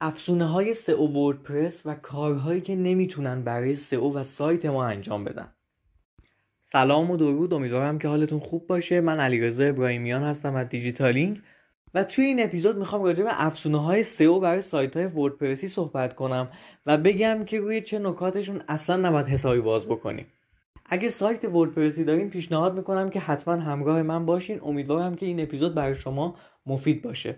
افزونه‌های سئو وردپرس و کارهایی که نمیتونن برای سئو و سایت ما انجام بدن. سلام و درود، امیدوارم که حالتون خوب باشه. من علیرضا ابراهیمیان هستم از دیجیتالینگ و توی این اپیزود میخوام راجع به افزونه‌های سئو برای سایت‌های وردپرسی صحبت کنم و بگم که روی چه نکاتشون اصلا نباید حسابی باز بکنیم. اگه سایت وردپرسی دارین پیشنهاد میکنم که حتما همراه من باشین. امیدوارم که این اپیزود برای شما مفید باشه.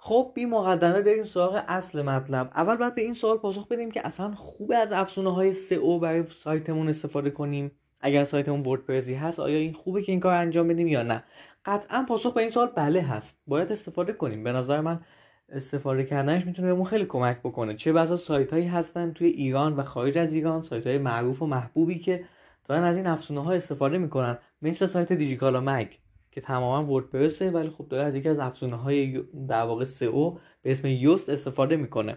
خب بی مقدمه بریم سراغ اصل مطلب. اول باید به این سوال پاسخ بدیم که اصلا خوبه از افزونه‌های سئو برای سایتمون استفاده کنیم؟ اگر سایتمون وردپرسی هست آیا این خوبه که این کار انجام بدیم یا نه؟ قطعا پاسخ به این سوال بله هست. باید استفاده کنیم. به نظر من استفاده کردنش میتونه بهمون خیلی کمک بکنه. چه بسا سایت‌هایی هستن توی ایران و خارج از ایران، سایت‌های معروف و محبوبی که دارن از این افزونه‌ها استفاده میکنن، مثل سایت دیجیکالا مگ که تماما وردپرسه ولی خب داره از یکی از افزونه‌های در واقع سئو به اسم یوست استفاده میکنه.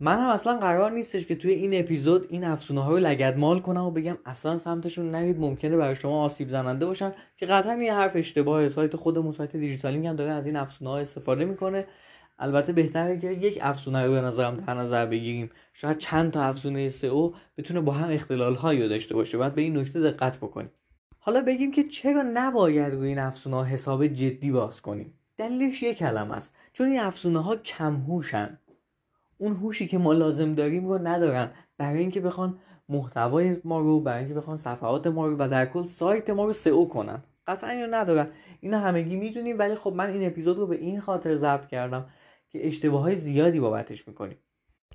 من هم اصلا قرار نیستش که توی این اپیزود این افزونه‌ها رو لگدمال کنم و بگم اصلا سمتشون نرید، ممکنه برای شما آسیب زننده باشن، که قطعا این حرف اشتباهه. سایت خودمون، سایت دیجیتالینگ هم داره از این افزونه‌ها استفاده میکنه. البته بهتره که یک افزونه رو به نظرم در نظر بگیریم، شاید چند تا افزونه سئو بتونه با هم اختلال‌هایی داشته باشه. باید به این نکته دقت بکنیم. حالا بگیم که چرا نباید روی این افزونه‌ها حساب جدی باز کنیم. دلیلش یک کلمه است، چون این افزونه‌ها کم هوشن. اون هوشی که ما لازم داریم رو ندارن برای اینکه بخوان محتوای ما رو، برای اینکه بخوان صفحات ما رو و در کل سایت ما رو سئو کنن، قطعا اینو ندارن. اینا همگی میدونیم، ولی خب من این اپیزود رو به این خاطر ضبط کردم که اشتباهات زیادی بابتش میکنیم.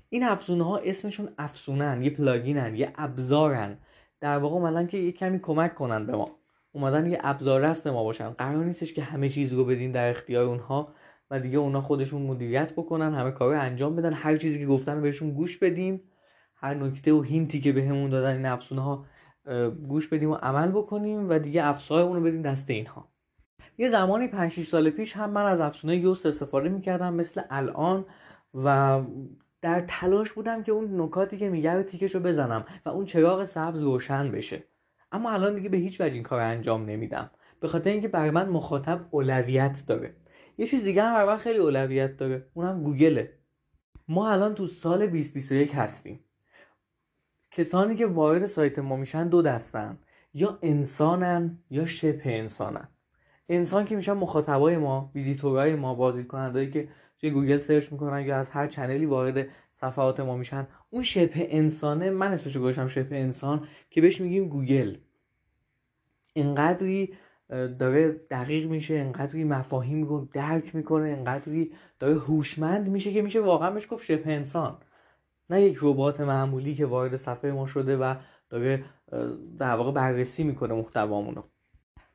این افزونه‌ها اسمشون افزونن، یه پلاگینن، یه ابزارن. در واقع اومدن که یه کمی کمک کنن به ما، اومدن یه ابزار رست ما باشن. قرار نیستش که همه چیز رو بدیم در اختیار اونها و دیگه اونا خودشون مدیریت بکنن، همه کارو انجام بدن، هر چیزی که گفتن بهشون گوش بدیم، هر نکته و هینتی که بهمون دادن این افسونه‌ها گوش بدیم و عمل بکنیم و دیگه افسای اونو بدیم دست اینها. یه زمانی 5 6 سال پیش هم من از افسونه یوست استفاده می‌کردم مثل الان و در تلاش بودم که اون نکاتی که میگه رو تیکشو بزنم و اون چراغ سبز روشن بشه. اما الان دیگه به هیچ وجه این کارو انجام نمیدم، به خاطر اینکه برای من مخاطب اولویت داره. یه چیز دیگه هم برای خیلی اولویت داره، اونم گوگله. ما الان تو سال 2021 هستیم. کسانی که وارد سایت ما میشن دو دستن، یا انسانن یا شبه انسانن. انسان که میشن مخاطبای ما، ویزیتورای ما، بازدیدکنندهایی که توی گوگل سرچ میکنن یا از هر چنلی وارد صفحات ما میشن. اون شبه انسانه، من اسمشو گذاشتم شبه انسان، که بهش میگیم گوگل. اینقدری داره دقیق میشه، اینقدری مفاهیم رو درک میکنه، اینقدری داره هوشمند میشه که میشه واقعا بهش گفت شبه انسان، نه یک ربات معمولی که وارد صفحه ما شده و داره در واقع بررسی میکنه محتوامونو.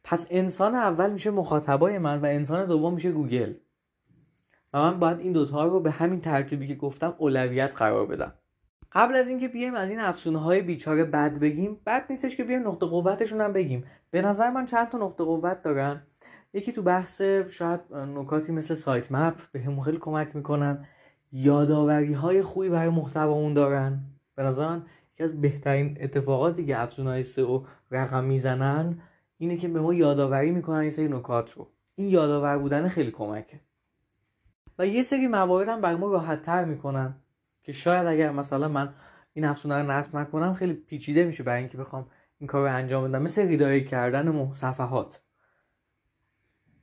پس انسان اول میشه مخاطبای من و انسان دوم میشه گوگل و من باید این دوتا رو به همین ترتیبی که گفتم اولویت قرار بدم. قبل از اینکه بیایم از این افزونه‌های بیچاره بد بگیم، بد نیستش که بیایم نقطه قوتشون هم بگیم. به نظر من چند تا نقطه قوت دارن. یکی تو بحث شاید نکاتی مثل سایت مپ بهمون خیلی کمک میکنن. یاداوری‌های خوبی برای محتوامون دارن. به نظر من یکی از بهترین اتفاقاتی که افزونه‌های سئو رقم میزنن اینه که به ما یاداوری میکنن این سری نکات رو. این یادآور بودن خیلی کمکه. و یه سری موارد هم برای ما راحت‌تر میکنن که شاید اگر مثلا من این افزونه رو نصب نکنم خیلی پیچیده میشه برای اینکه بخوام این کار رو انجام بدم، مثل ریدایرکت کردن صفحات،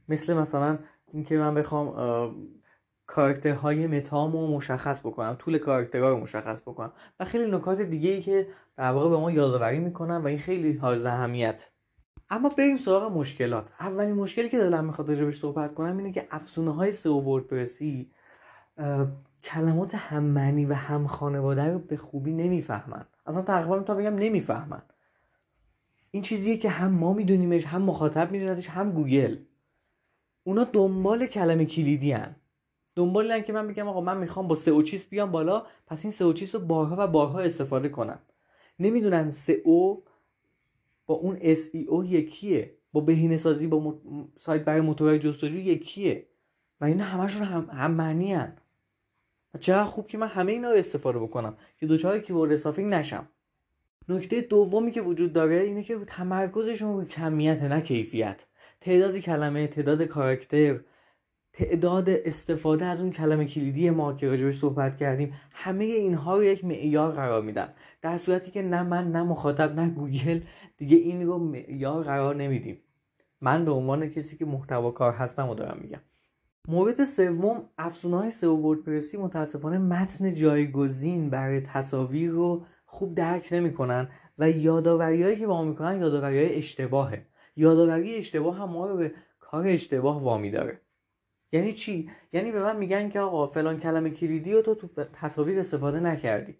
مثلا اینکه من بخوام کاراکترهای متامو مشخص بکنم، طول کاراکترها رو مشخص بکنم و خیلی نکات دیگه ای که در واقع به ما یادآوری میکنن و این خیلی حائز اهمیت. اما بریم سراغ مشکلات. اولین مشکلی که دلم میخواد راجع بهش صحبت کنم اینه که افزونه‌های سئو وردپرسی کلمات هم معنی و هم خانواده رو به خوبی نمیفهمن. اصلا تقریبا میتونم بگم نمیفهمن. این چیزیه که هم ما میدونیمش، هم مخاطب میدونتش، هم گوگل. اونا دنبال کلمه کلیدی ان. دنبال اینن که من بگم آقا من میخوام با سئو چیز بیام بالا، پس این سئو چیز رو بارها و بارها استفاده کنم. نمیدونن سئو با اون اس ای او یکیه، با بهینه سازی با سایت برای موتورهای جستجو یکیه و اینا همشون هم معنی ان. چرا خوب که من همه اینا رو استفاده بکنم که دوچار کیورد استافینگ نشم. نکته دومی که وجود داره اینه که تمرکزشون رو کمیت نه کیفیت. تعداد کلمه، تعداد کاراکتر، تعداد استفاده از اون کلمه کلیدی ما که راجبش صحبت کردیم، همه اینها رو یک معیار قرار میدم، در صورتی که نه من، نه مخاطب، نه گوگل دیگه این رو معیار قرار نمیدیم. من به عنوان کسی که محتوا کار هستم و دارم میگم. مورد سوم، افزونه‌های سئو وردپرسی متاسفانه متن جایگزین برای تصاویر رو خوب درک نمی‌کنن و یاداوری‌هایی که وام می‌کنن یاداوری‌های اشتباهه. یاداوری اشتباه هم ما رو به کار اشتباه وامی داره. یعنی چی؟ یعنی به من میگن که آقا فلان کلمه کلیدی رو تو تصاویر استفاده نکردی.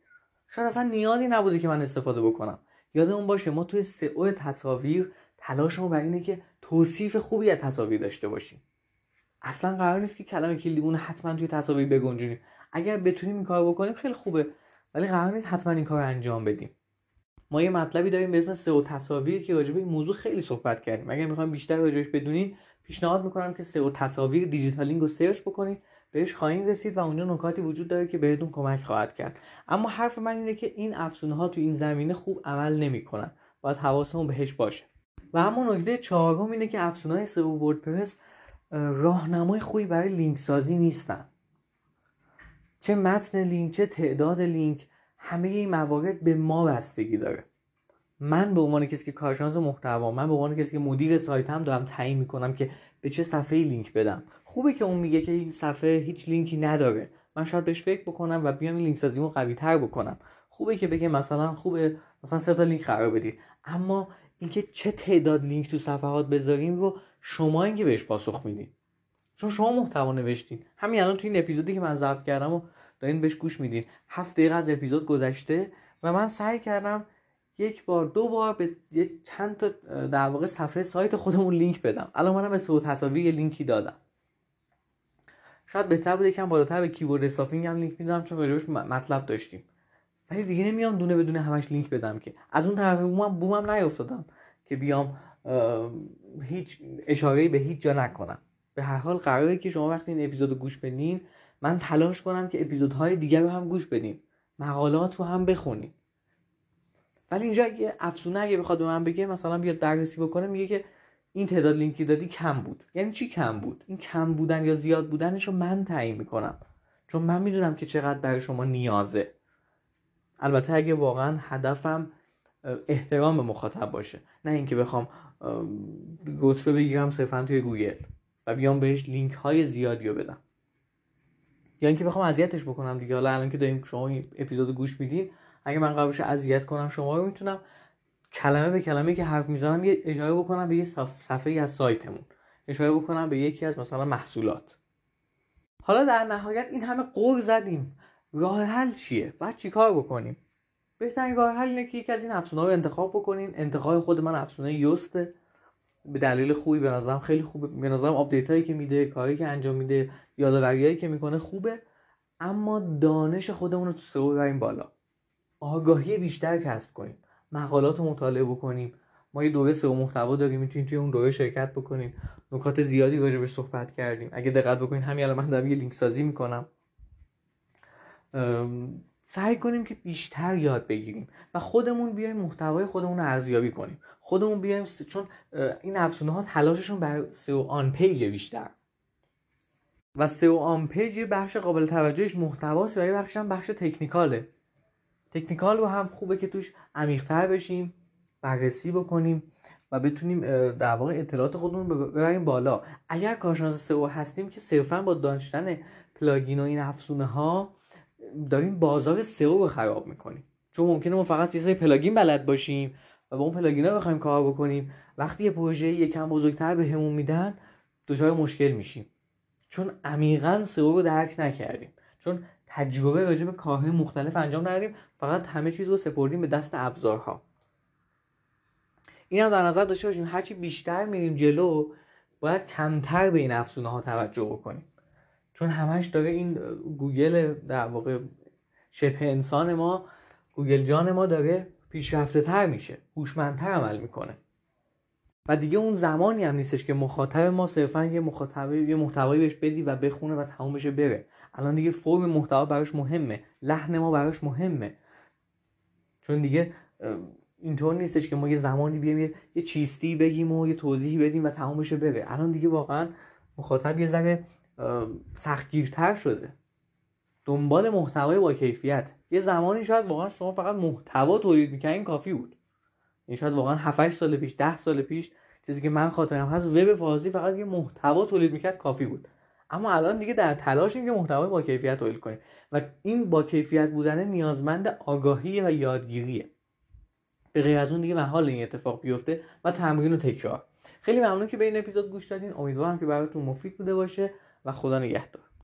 شاید اصلا نیازی نبوده که من استفاده بکنم. یادمون باشه ما توی سئو تصاویر تلاشمون بر اینه که توصیف خوبی از تصاویر داشته باشیم. اصلا قرار نیست که کلمه کلیدیمون حتما توی تصاویر بگنجونیم. اگر بتونیم این کارو بکنیم خیلی خوبه، ولی قرار نیست حتما این کارو انجام بدیم. ما یه مطلبی داریم به اسم سئو تصاویر که راجع به این موضوع خیلی صحبت کردیم. اگر می‌خواید بیشتر راجعش بدونید، پیشنهاد می‌کنم که سئو تصاویر دیجیتالینگ رو سرچ بکنید، بهش خواهید رسید و اونجا نکاتی وجود داره که بهتون کمک خواهد کرد. اما حرف من اینه که این افزونه‌ها تو این زمینه خوب عمل نمی‌کنن. باید حواسمون بهش باشه. و اما نکته چهارم اینه که افزونه‌های سئو وردپرس راهنمای خوبی برای لینک سازی نیستن. چه متن لینک، چه تعداد لینک، همه این موارد به ما بستگی داره. من به عنوان کسی که کارشناس محتوا، من به عنوان کسی که مدیر سایتم دارم تعیین میکنم که به چه صفحه‌ای لینک بدم. خوبه که اون میگه که این صفحه هیچ لینکی نداره، من شاید بهش فکر بکنم و بیام این لینک سازیمو قوی‌تر بکنم. خوبه که بگه مثلا خوبه مثلا 3 تا لینک قرار بدید، اما اینکه چه تعداد لینک تو صفحات بذاریم رو شما اینکه بهش پاسخ میدین، چون شما محتوا نوشتین. همین الان تو این اپیزودی که من ضبط کردم و دارین بهش گوش میدین، 7 دقیقه از اپیزود گذشته و من سعی کردم یک بار دو بار به چند تا در واقع صفحه سایت خودمون لینک بدم. الان منم به سئو تصاویر لینکی دادم. شاید بهتر بود یکم بالاتر به کیورد استافینگ هم لینک میدادم، چون راجبش مطلب داشتیم. ولی دیگه نمیام دونه بدونه همش لینک بدم که از اون طرف بومم نیافتادم که بیام هیچ اشاره‌ای به هیچ جا نکنم. به هر حال قراره که شما وقتی این اپیزودو گوش بدین، من تلاش کنم که اپیزودهای دیگر رو هم گوش بدین، مقالات رو هم بخونین. ولی اینجا یه افسونه اگه بخواد به من بگه، مثلا بیاد درسی بکنه، میگه که این تعداد لینکی دادی کم بود. یعنی چی کم بود؟ این کم بودن یا زیاد بودنشو من تعیین میکنم، چون من میدونم که چقدر برای شما نیازه. البته اگه واقعا هدفم احترام به مخاطب باشه، نه اینکه بخوام رتبه بگیرم صرفا توی گوگل و بیام بهش لینک های زیادی رو بدم، یا اینکه بخوام اذیتش بکنم دیگه. حالا الان که داریم شما این اپیزودو گوش میدین، اگه من قرارش اذیت کنم شما رو، میتونم کلمه به کلمه که حرف میزنم یه اشاره بکنم به یه صفحه از سایتمون، اشاره بکنم به یکی از مثلا محصولات. حالا در نهایت این همه قور زدیم، راه حل چیه؟ بعد چیکار بکنیم؟ بهترین راه حل اینه که یکی از این افزونه‌ها رو انتخاب بکنین. انتخاب خود من افزونه یوست، به دلیل خوبی به نظرم خیلی خوبه. به نظرم آپدیتایی که میده، کاری که انجام میده، یادآوریایی که میکنه خوبه، اما دانش خودمون رو تو سئو ببریم بالا. آگاهی بیشتر کسب کنیم، مقالات رو مطالعه بکنیم. ما یه دوره سئو محتوا داریم، میتونیم توی اون دوره شرکت بکنیم. نکات زیادی راجعش صحبت کردیم. اگه دقت بکنین همین الان من دارم یه لینک سازی میکنم. سعی کنیم که بیشتر یاد بگیریم و خودمون بیایم محتوای خودمون رو ارزیابی کنیم. خودمون بیایم، چون این افزونه‌ها تلاششون برای سئو آن پیج بیشتر، و سئو آن پیج بخش قابل توجهش محتواست و یه بخش هم بخش تکنیکاله. تکنیکال رو هم خوبه که توش عمیق‌تر بشیم، بررسی بکنیم و بتونیم در واقع اطلاعات خودمون ببریم بالا. اگر کارشناس سئو هستیم که صرفاً با دانشتن پلاگین و این افزونه‌ها داریم بازار سئو رو خراب میکنیم، چون ممکنه ما فقط یه سری پلاگین بلد باشیم و با اون پلاگینا بخوایم کار بکنیم. وقتی یه پروژه یکم بزرگتر بهمون میدن، دچار مشکل میشیم، چون عمیقاً سئو رو درک نکردیم، چون تجربه راجع به کارهای مختلف انجام ندادیم، فقط همه چیز رو سپردیم به دست ابزارها. اینم در نظر داشته باشیم، هرچی بیشتر میریم جلو باید کمتر به این افزونه‌ها توجه بکنیم، چون همش داره این گوگل در واقع شبه انسان ما، گوگل جان ما داره پیشرفته تر میشه، هوشمندتر عمل میکنه و دیگه اون زمانی هم نیستش که مخاطب ما صرفا یه محتوایی بهش بدی و بخونه و تموم بشه بره. الان دیگه فرم محتوا براش مهمه، لحن ما براش مهمه، چون دیگه اینطور نیستش که ما یه زمانی بیایم یه چیستی بگیم و یه توضیحی بدیم و تموم بشه بره. الان دیگه واقعا مخاطب یه ذره سختگیرتر شده. دنبال محتوای با کیفیت. یه زمانی شاید واقعا شما فقط محتوا تولید می‌کردین کافی بود. این شاید واقعا 7 8 سال پیش 10 سال پیش چیزی که من خاطرم هست وب فارسی فقط یه محتوا تولید می‌کرد کافی بود. اما الان دیگه در تلاشیم که محتوای با کیفیت تولید کنیم و این با کیفیت بودن نیازمند آگاهی و یادگیریه. به غیر از اون دیگه محال این اتفاق بیفته و تمرین و تکرار. خیلی ممنون که به این اپیزود گوش دادین. امیدوارم که براتون مفید بوده باشه و خدا نگهدار.